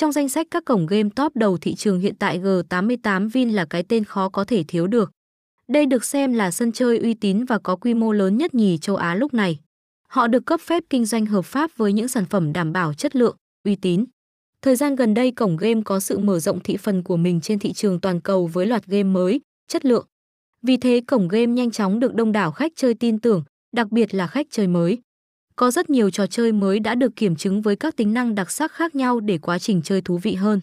Trong danh sách các cổng game top đầu thị trường hiện tại, G88 Vin là cái tên khó có thể thiếu được. Đây được xem là sân chơi uy tín và có quy mô lớn nhất nhì châu Á lúc này. Họ được cấp phép kinh doanh hợp pháp với những sản phẩm đảm bảo chất lượng, uy tín. Thời gian gần đây, cổng game có sự mở rộng thị phần của mình trên thị trường toàn cầu với loạt game mới, chất lượng. Vì thế, cổng game nhanh chóng được đông đảo khách chơi tin tưởng, đặc biệt là khách chơi mới. Có rất nhiều trò chơi mới đã được kiểm chứng với các tính năng đặc sắc khác nhau để quá trình chơi thú vị hơn.